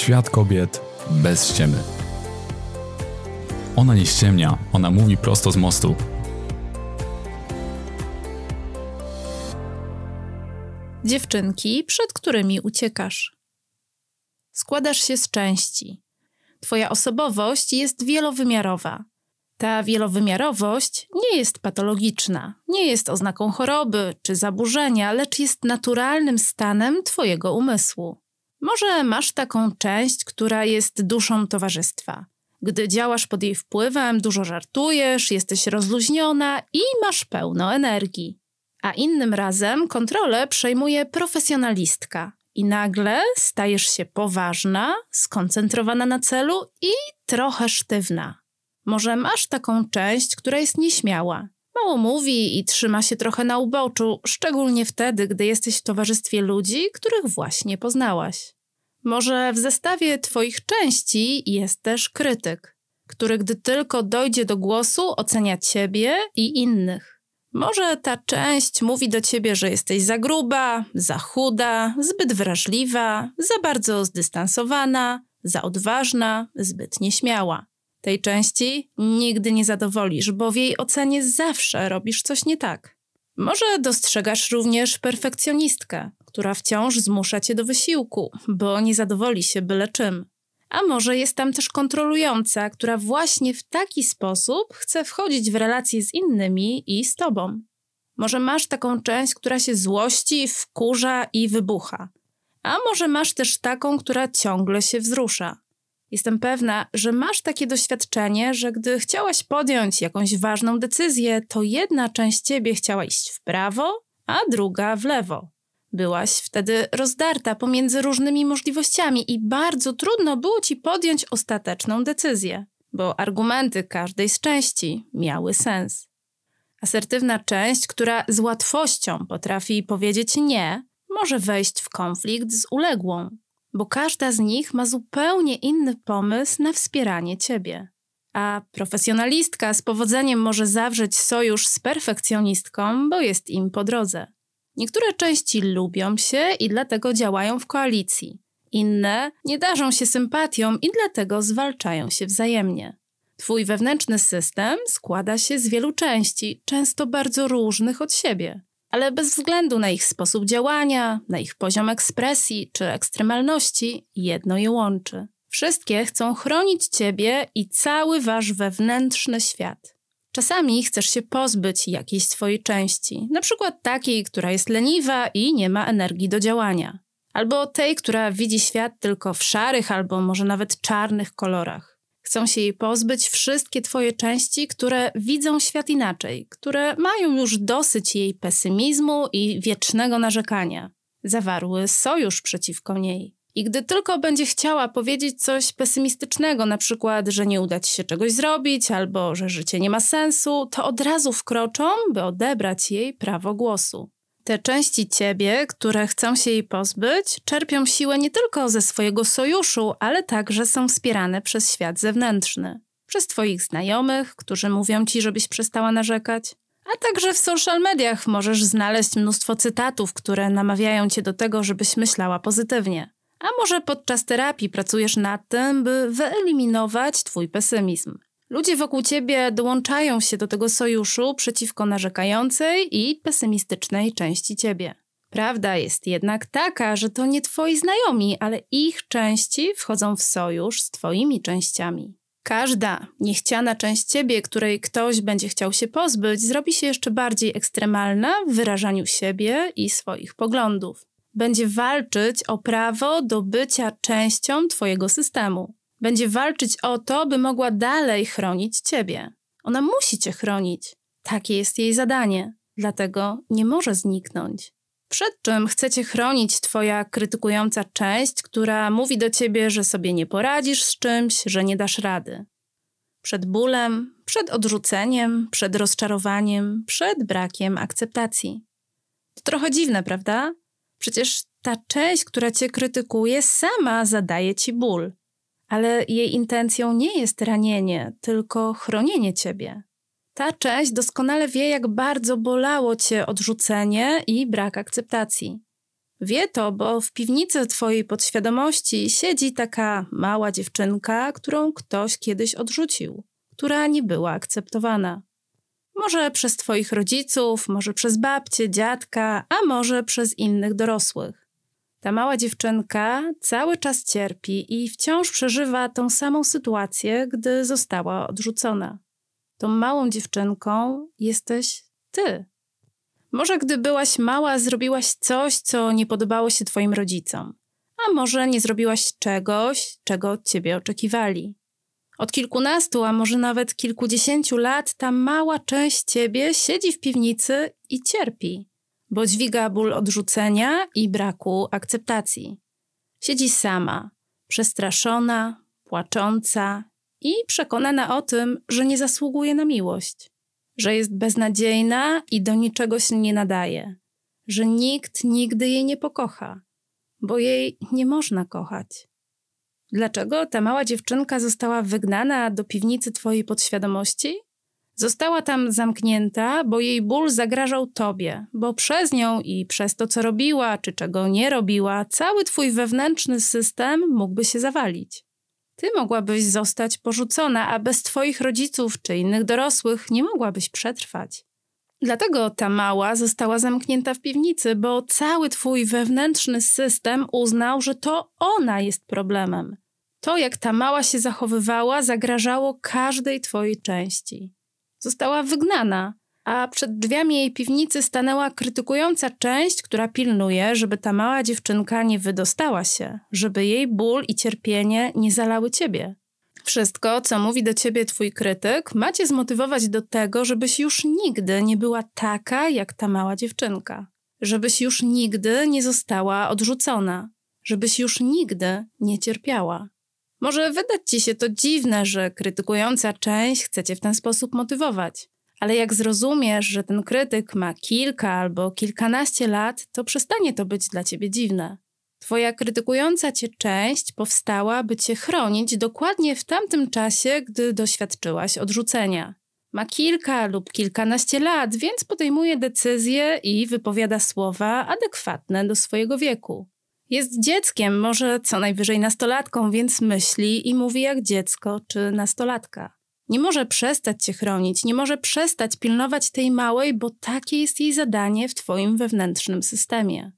Świat kobiet bez ściemy. Ona nie ściemnia, ona mówi prosto z mostu. Dziewczynki, przed którymi uciekasz. Składasz się z części. Twoja osobowość jest wielowymiarowa. Ta wielowymiarowość nie jest patologiczna, nie jest oznaką choroby czy zaburzenia, lecz jest naturalnym stanem twojego umysłu. Może masz taką część, która jest duszą towarzystwa. Gdy działasz pod jej wpływem, dużo żartujesz, jesteś rozluźniona i masz pełno energii. A innym razem kontrolę przejmuje profesjonalistka i nagle stajesz się poważna, skoncentrowana na celu i trochę sztywna. Może masz taką część, która jest nieśmiała, mało mówi i trzyma się trochę na uboczu, szczególnie wtedy, gdy jesteś w towarzystwie ludzi, których właśnie poznałaś. Może w zestawie twoich części jest też krytyk, który gdy tylko dojdzie do głosu, ocenia ciebie i innych. Może ta część mówi do ciebie, że jesteś za gruba, za chuda, zbyt wrażliwa, za bardzo zdystansowana, za odważna, zbyt nieśmiała. Tej części nigdy nie zadowolisz, bo w jej ocenie zawsze robisz coś nie tak. Może dostrzegasz również perfekcjonistkę, która wciąż zmusza cię do wysiłku, bo nie zadowoli się byle czym. A może jest tam też kontrolująca, która właśnie w taki sposób chce wchodzić w relacje z innymi i z tobą. Może masz taką część, która się złości, wkurza i wybucha. A może masz też taką, która ciągle się wzrusza. Jestem pewna, że masz takie doświadczenie, że gdy chciałaś podjąć jakąś ważną decyzję, to jedna część ciebie chciała iść w prawo, a druga w lewo. Byłaś wtedy rozdarta pomiędzy różnymi możliwościami i bardzo trudno było ci podjąć ostateczną decyzję, bo argumenty każdej z części miały sens. Asertywna część, która z łatwością potrafi powiedzieć nie, może wejść w konflikt z uległą, bo każda z nich ma zupełnie inny pomysł na wspieranie ciebie. A profesjonalistka z powodzeniem może zawrzeć sojusz z perfekcjonistką, bo jest im po drodze. Niektóre części lubią się i dlatego działają w koalicji. Inne nie darzą się sympatią i dlatego zwalczają się wzajemnie. Twój wewnętrzny system składa się z wielu części, często bardzo różnych od siebie, ale bez względu na ich sposób działania, na ich poziom ekspresji czy ekstremalności, jedno je łączy. Wszystkie chcą chronić ciebie i cały wasz wewnętrzny świat. Czasami chcesz się pozbyć jakiejś swojej części, na przykład takiej, która jest leniwa i nie ma energii do działania. Albo tej, która widzi świat tylko w szarych albo może nawet czarnych kolorach. Chcą się jej pozbyć wszystkie twoje części, które widzą świat inaczej, które mają już dosyć jej pesymizmu i wiecznego narzekania. Zawarły sojusz przeciwko niej. I gdy tylko będzie chciała powiedzieć coś pesymistycznego, na przykład, że nie uda ci się czegoś zrobić albo że życie nie ma sensu, to od razu wkroczą, by odebrać jej prawo głosu. Te części ciebie, które chcą się jej pozbyć, czerpią siłę nie tylko ze swojego sojuszu, ale także są wspierane przez świat zewnętrzny. Przez twoich znajomych, którzy mówią ci, żebyś przestała narzekać. A także w social mediach możesz znaleźć mnóstwo cytatów, które namawiają cię do tego, żebyś myślała pozytywnie. A może podczas terapii pracujesz nad tym, by wyeliminować twój pesymizm. Ludzie wokół ciebie dołączają się do tego sojuszu przeciwko narzekającej i pesymistycznej części ciebie. Prawda jest jednak taka, że to nie twoi znajomi, ale ich części wchodzą w sojusz z twoimi częściami. Każda niechciana część ciebie, której ktoś będzie chciał się pozbyć, zrobi się jeszcze bardziej ekstremalna w wyrażaniu siebie i swoich poglądów. Będzie walczyć o prawo do bycia częścią twojego systemu. Będzie walczyć o to, by mogła dalej chronić ciebie. Ona musi cię chronić. Takie jest jej zadanie. Dlatego nie może zniknąć. Przed czym chce cię chronić twoja krytykująca część, która mówi do ciebie, że sobie nie poradzisz z czymś, że nie dasz rady. Przed bólem, przed odrzuceniem, przed rozczarowaniem, przed brakiem akceptacji. To trochę dziwne, prawda? Przecież ta część, która cię krytykuje, sama zadaje ci ból. Ale jej intencją nie jest ranienie, tylko chronienie ciebie. Ta część doskonale wie, jak bardzo bolało cię odrzucenie i brak akceptacji. Wie to, bo w piwnicy twojej podświadomości siedzi taka mała dziewczynka, którą ktoś kiedyś odrzucił, która nie była akceptowana. Może przez twoich rodziców, może przez babcię, dziadka, a może przez innych dorosłych. Ta mała dziewczynka cały czas cierpi i wciąż przeżywa tą samą sytuację, gdy została odrzucona. Tą małą dziewczynką jesteś ty. Może gdy byłaś mała, zrobiłaś coś, co nie podobało się twoim rodzicom. A może nie zrobiłaś czegoś, czego od ciebie oczekiwali. Od kilkunastu, a może nawet kilkudziesięciu lat ta mała część ciebie siedzi w piwnicy i cierpi, bo dźwiga ból odrzucenia i braku akceptacji. Siedzi sama, przestraszona, płacząca i przekonana o tym, że nie zasługuje na miłość, że jest beznadziejna i do niczego się nie nadaje, że nikt nigdy jej nie pokocha, bo jej nie można kochać. Dlaczego ta mała dziewczynka została wygnana do piwnicy twojej podświadomości? Została tam zamknięta, bo jej ból zagrażał tobie, bo przez nią i przez to, co robiła czy czego nie robiła, cały twój wewnętrzny system mógłby się zawalić. Ty mogłabyś zostać porzucona, a bez twoich rodziców czy innych dorosłych nie mogłabyś przetrwać. Dlatego ta mała została zamknięta w piwnicy, bo cały twój wewnętrzny system uznał, że to ona jest problemem. To, jak ta mała się zachowywała, zagrażało każdej twojej części. Została wygnana, a przed drzwiami jej piwnicy stanęła krytykująca część, która pilnuje, żeby ta mała dziewczynka nie wydostała się, żeby jej ból i cierpienie nie zalały ciebie. Wszystko, co mówi do ciebie twój krytyk, ma cię zmotywować do tego, żebyś już nigdy nie była taka jak ta mała dziewczynka. Żebyś już nigdy nie została odrzucona. Żebyś już nigdy nie cierpiała. Może wydać ci się to dziwne, że krytykująca część chce cię w ten sposób motywować. Ale jak zrozumiesz, że ten krytyk ma kilka albo kilkanaście lat, to przestanie to być dla ciebie dziwne. Twoja krytykująca cię część powstała, by cię chronić dokładnie w tamtym czasie, gdy doświadczyłaś odrzucenia. Ma kilka lub kilkanaście lat, więc podejmuje decyzje i wypowiada słowa adekwatne do swojego wieku. Jest dzieckiem, może co najwyżej nastolatką, więc myśli i mówi jak dziecko czy nastolatka. Nie może przestać cię chronić, nie może przestać pilnować tej małej, bo takie jest jej zadanie w twoim wewnętrznym systemie.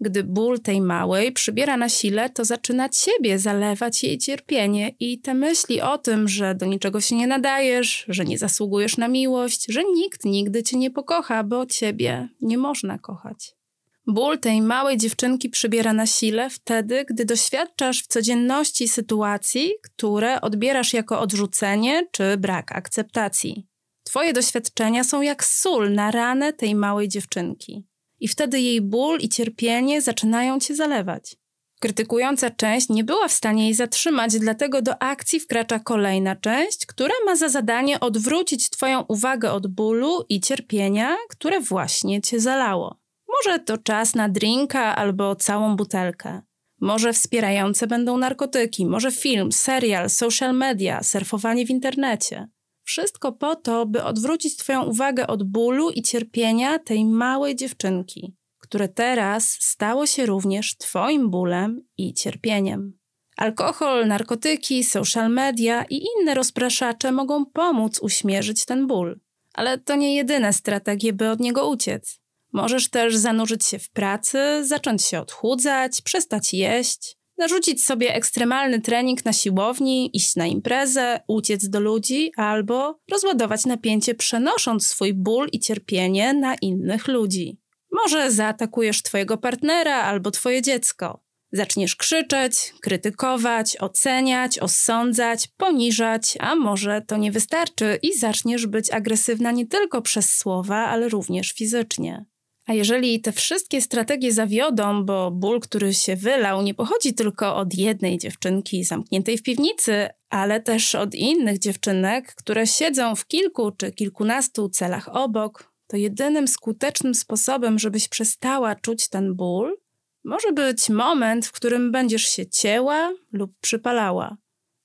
Gdy ból tej małej przybiera na sile, to zaczyna ciebie zalewać jej cierpienie i te myśli o tym, że do niczego się nie nadajesz, że nie zasługujesz na miłość, że nikt nigdy cię nie pokocha, bo ciebie nie można kochać. Ból tej małej dziewczynki przybiera na sile wtedy, gdy doświadczasz w codzienności sytuacji, które odbierasz jako odrzucenie czy brak akceptacji. Twoje doświadczenia są jak sól na ranę tej małej dziewczynki. I wtedy jej ból i cierpienie zaczynają cię zalewać. Krytykująca część nie była w stanie jej zatrzymać, dlatego do akcji wkracza kolejna część, która ma za zadanie odwrócić twoją uwagę od bólu i cierpienia, które właśnie cię zalało. Może to czas na drinka albo całą butelkę. Może wspierające będą narkotyki, może film, serial, social media, surfowanie w internecie. Wszystko po to, by odwrócić twoją uwagę od bólu i cierpienia tej małej dziewczynki, które teraz stało się również twoim bólem i cierpieniem. Alkohol, narkotyki, social media i inne rozpraszacze mogą pomóc uśmierzyć ten ból. Ale to nie jedyne strategie, by od niego uciec. Możesz też zanurzyć się w pracy, zacząć się odchudzać, przestać jeść, narzucić sobie ekstremalny trening na siłowni, iść na imprezę, uciec do ludzi albo rozładować napięcie, przenosząc swój ból i cierpienie na innych ludzi. Może zaatakujesz twojego partnera albo twoje dziecko. Zaczniesz krzyczeć, krytykować, oceniać, osądzać, poniżać, a może to nie wystarczy i zaczniesz być agresywna nie tylko przez słowa, ale również fizycznie. A jeżeli te wszystkie strategie zawiodą, bo ból, który się wylał, nie pochodzi tylko od jednej dziewczynki zamkniętej w piwnicy, ale też od innych dziewczynek, które siedzą w kilku czy kilkunastu celach obok, to jedynym skutecznym sposobem, żebyś przestała czuć ten ból, może być moment, w którym będziesz się cięła lub przypalała,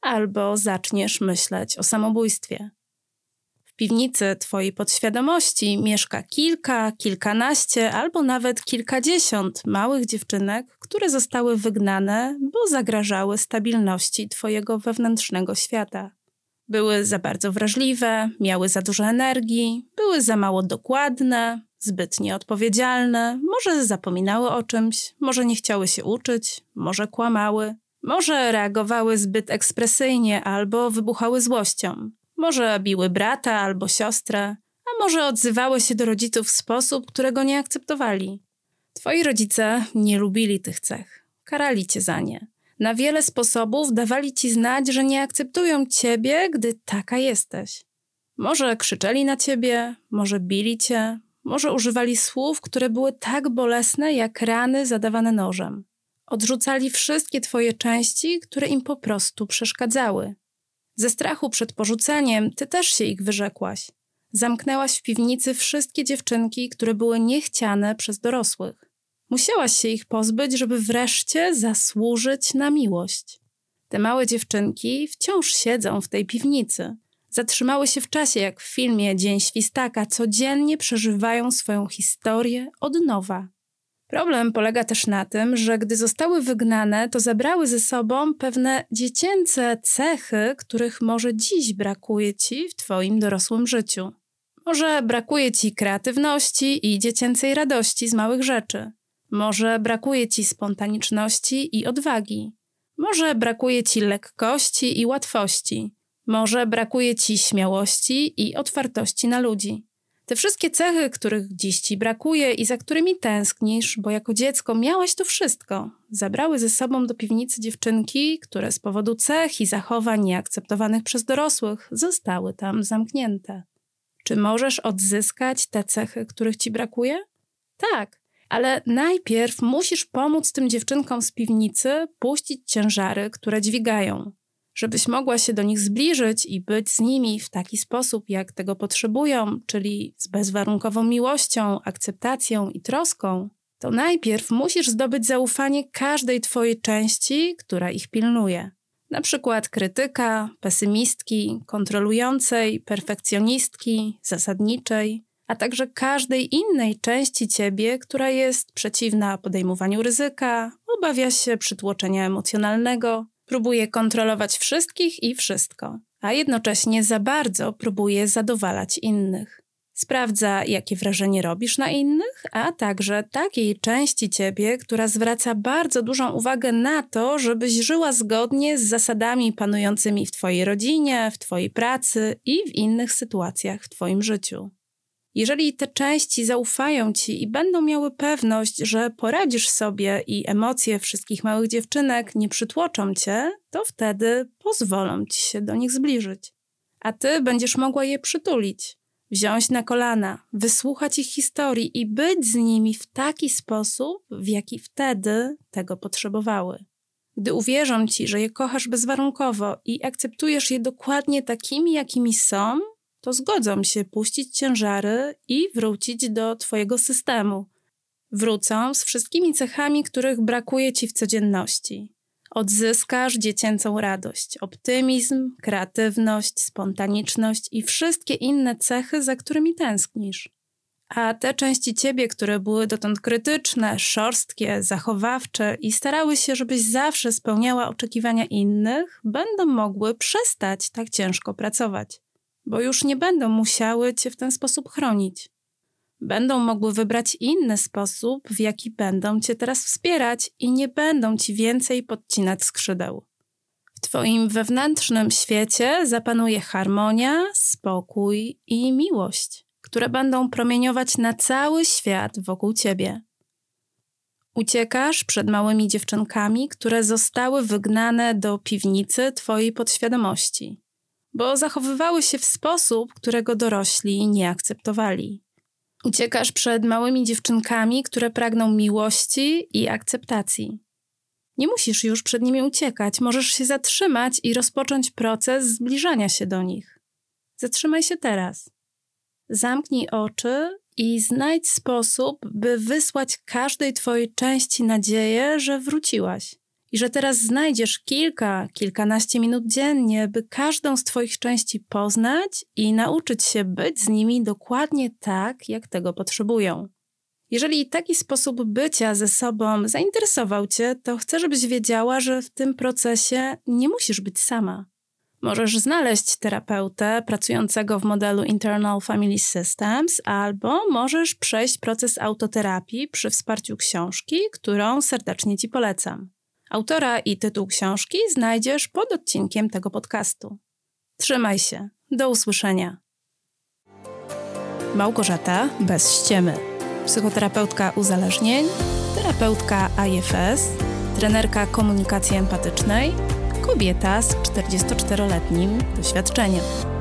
albo zaczniesz myśleć o samobójstwie. piwnicy twojej podświadomości mieszka kilka, kilkanaście albo nawet kilkadziesiąt małych dziewczynek, które zostały wygnane, bo zagrażały stabilności twojego wewnętrznego świata. Były za bardzo wrażliwe, miały za dużo energii, były za mało dokładne, zbyt nieodpowiedzialne, może zapominały o czymś, może nie chciały się uczyć, może kłamały, może reagowały zbyt ekspresyjnie albo wybuchały złością, może biły brata albo siostrę, a może odzywały się do rodziców w sposób, którego nie akceptowali. Twoi rodzice nie lubili tych cech, karali cię za nie. Na wiele sposobów dawali ci znać, że nie akceptują ciebie, gdy taka jesteś. Może krzyczeli na ciebie, może bili cię, może używali słów, które były tak bolesne jak rany zadawane nożem. Odrzucali wszystkie twoje części, które im po prostu przeszkadzały. Ze strachu przed porzuceniem ty też się ich wyrzekłaś. Zamknęłaś w piwnicy wszystkie dziewczynki, które były niechciane przez dorosłych. Musiałaś się ich pozbyć, żeby wreszcie zasłużyć na miłość. Te małe dziewczynki wciąż siedzą w tej piwnicy. Zatrzymały się w czasie, jak w filmie Dzień Świstaka, codziennie przeżywają swoją historię od nowa. Problem polega też na tym, że gdy zostały wygnane, to zabrały ze sobą pewne dziecięce cechy, których może dziś brakuje ci w twoim dorosłym życiu. Może brakuje ci kreatywności i dziecięcej radości z małych rzeczy. Może brakuje ci spontaniczności i odwagi. Może brakuje ci lekkości i łatwości. Może brakuje ci śmiałości i otwartości na ludzi. Te wszystkie cechy, których dziś ci brakuje i za którymi tęsknisz, bo jako dziecko miałaś to wszystko, zabrały ze sobą do piwnicy dziewczynki, które z powodu cech i zachowań nieakceptowanych przez dorosłych zostały tam zamknięte. Czy możesz odzyskać te cechy, których ci brakuje? Tak, ale najpierw musisz pomóc tym dziewczynkom z piwnicy puścić ciężary, które dźwigają. Żebyś mogła się do nich zbliżyć i być z nimi w taki sposób, jak tego potrzebują, czyli z bezwarunkową miłością, akceptacją i troską, to najpierw musisz zdobyć zaufanie każdej twojej części, która ich pilnuje. Na przykład krytyka, pesymistki, kontrolującej, perfekcjonistki, zasadniczej, a także każdej innej części ciebie, która jest przeciwna podejmowaniu ryzyka, obawia się przytłoczenia emocjonalnego, próbuje kontrolować wszystkich i wszystko, a jednocześnie za bardzo próbuje zadowalać innych. Sprawdza, jakie wrażenie robisz na innych, a także takiej części ciebie, która zwraca bardzo dużą uwagę na to, żebyś żyła zgodnie z zasadami panującymi w twojej rodzinie, w twojej pracy i w innych sytuacjach w twoim życiu. Jeżeli te części zaufają ci i będą miały pewność, że poradzisz sobie i emocje wszystkich małych dziewczynek nie przytłoczą cię, to wtedy pozwolą ci się do nich zbliżyć. A ty będziesz mogła je przytulić, wziąć na kolana, wysłuchać ich historii i być z nimi w taki sposób, w jaki wtedy tego potrzebowały. Gdy uwierzą ci, że je kochasz bezwarunkowo i akceptujesz je dokładnie takimi, jakimi są, to zgodzą się puścić ciężary i wrócić do twojego systemu. Wrócą z wszystkimi cechami, których brakuje ci w codzienności. Odzyskasz dziecięcą radość, optymizm, kreatywność, spontaniczność i wszystkie inne cechy, za którymi tęsknisz. A te części ciebie, które były dotąd krytyczne, szorstkie, zachowawcze i starały się, żebyś zawsze spełniała oczekiwania innych, będą mogły przestać tak ciężko pracować. Bo już nie będą musiały cię w ten sposób chronić. Będą mogły wybrać inny sposób, w jaki będą cię teraz wspierać i nie będą ci więcej podcinać skrzydeł. W twoim wewnętrznym świecie zapanuje harmonia, spokój i miłość, które będą promieniować na cały świat wokół ciebie. Uciekasz przed małymi dziewczynkami, które zostały wygnane do piwnicy twojej podświadomości. Bo zachowywały się w sposób, którego dorośli nie akceptowali. Uciekasz przed małymi dziewczynkami, które pragną miłości i akceptacji. Nie musisz już przed nimi uciekać, możesz się zatrzymać i rozpocząć proces zbliżania się do nich. Zatrzymaj się teraz. Zamknij oczy i znajdź sposób, by wysłać każdej twojej części nadzieję, że wróciłaś. i że teraz znajdziesz kilkanaście minut dziennie, by każdą z Twoich części poznać i nauczyć się być z nimi dokładnie tak, jak tego potrzebują. Jeżeli taki sposób bycia ze sobą zainteresował Cię, to chcę, żebyś wiedziała, że w tym procesie nie musisz być sama. Możesz znaleźć terapeutę pracującego w modelu Internal Family Systems albo możesz przejść proces autoterapii przy wsparciu książki, którą serdecznie Ci polecam. Autora i tytuł książki znajdziesz pod odcinkiem tego podcastu. Trzymaj się. Do usłyszenia. Małgorzata Bez Ściemy. Psychoterapeutka uzależnień, terapeutka AFS, trenerka komunikacji empatycznej, kobieta z 44-letnim doświadczeniem.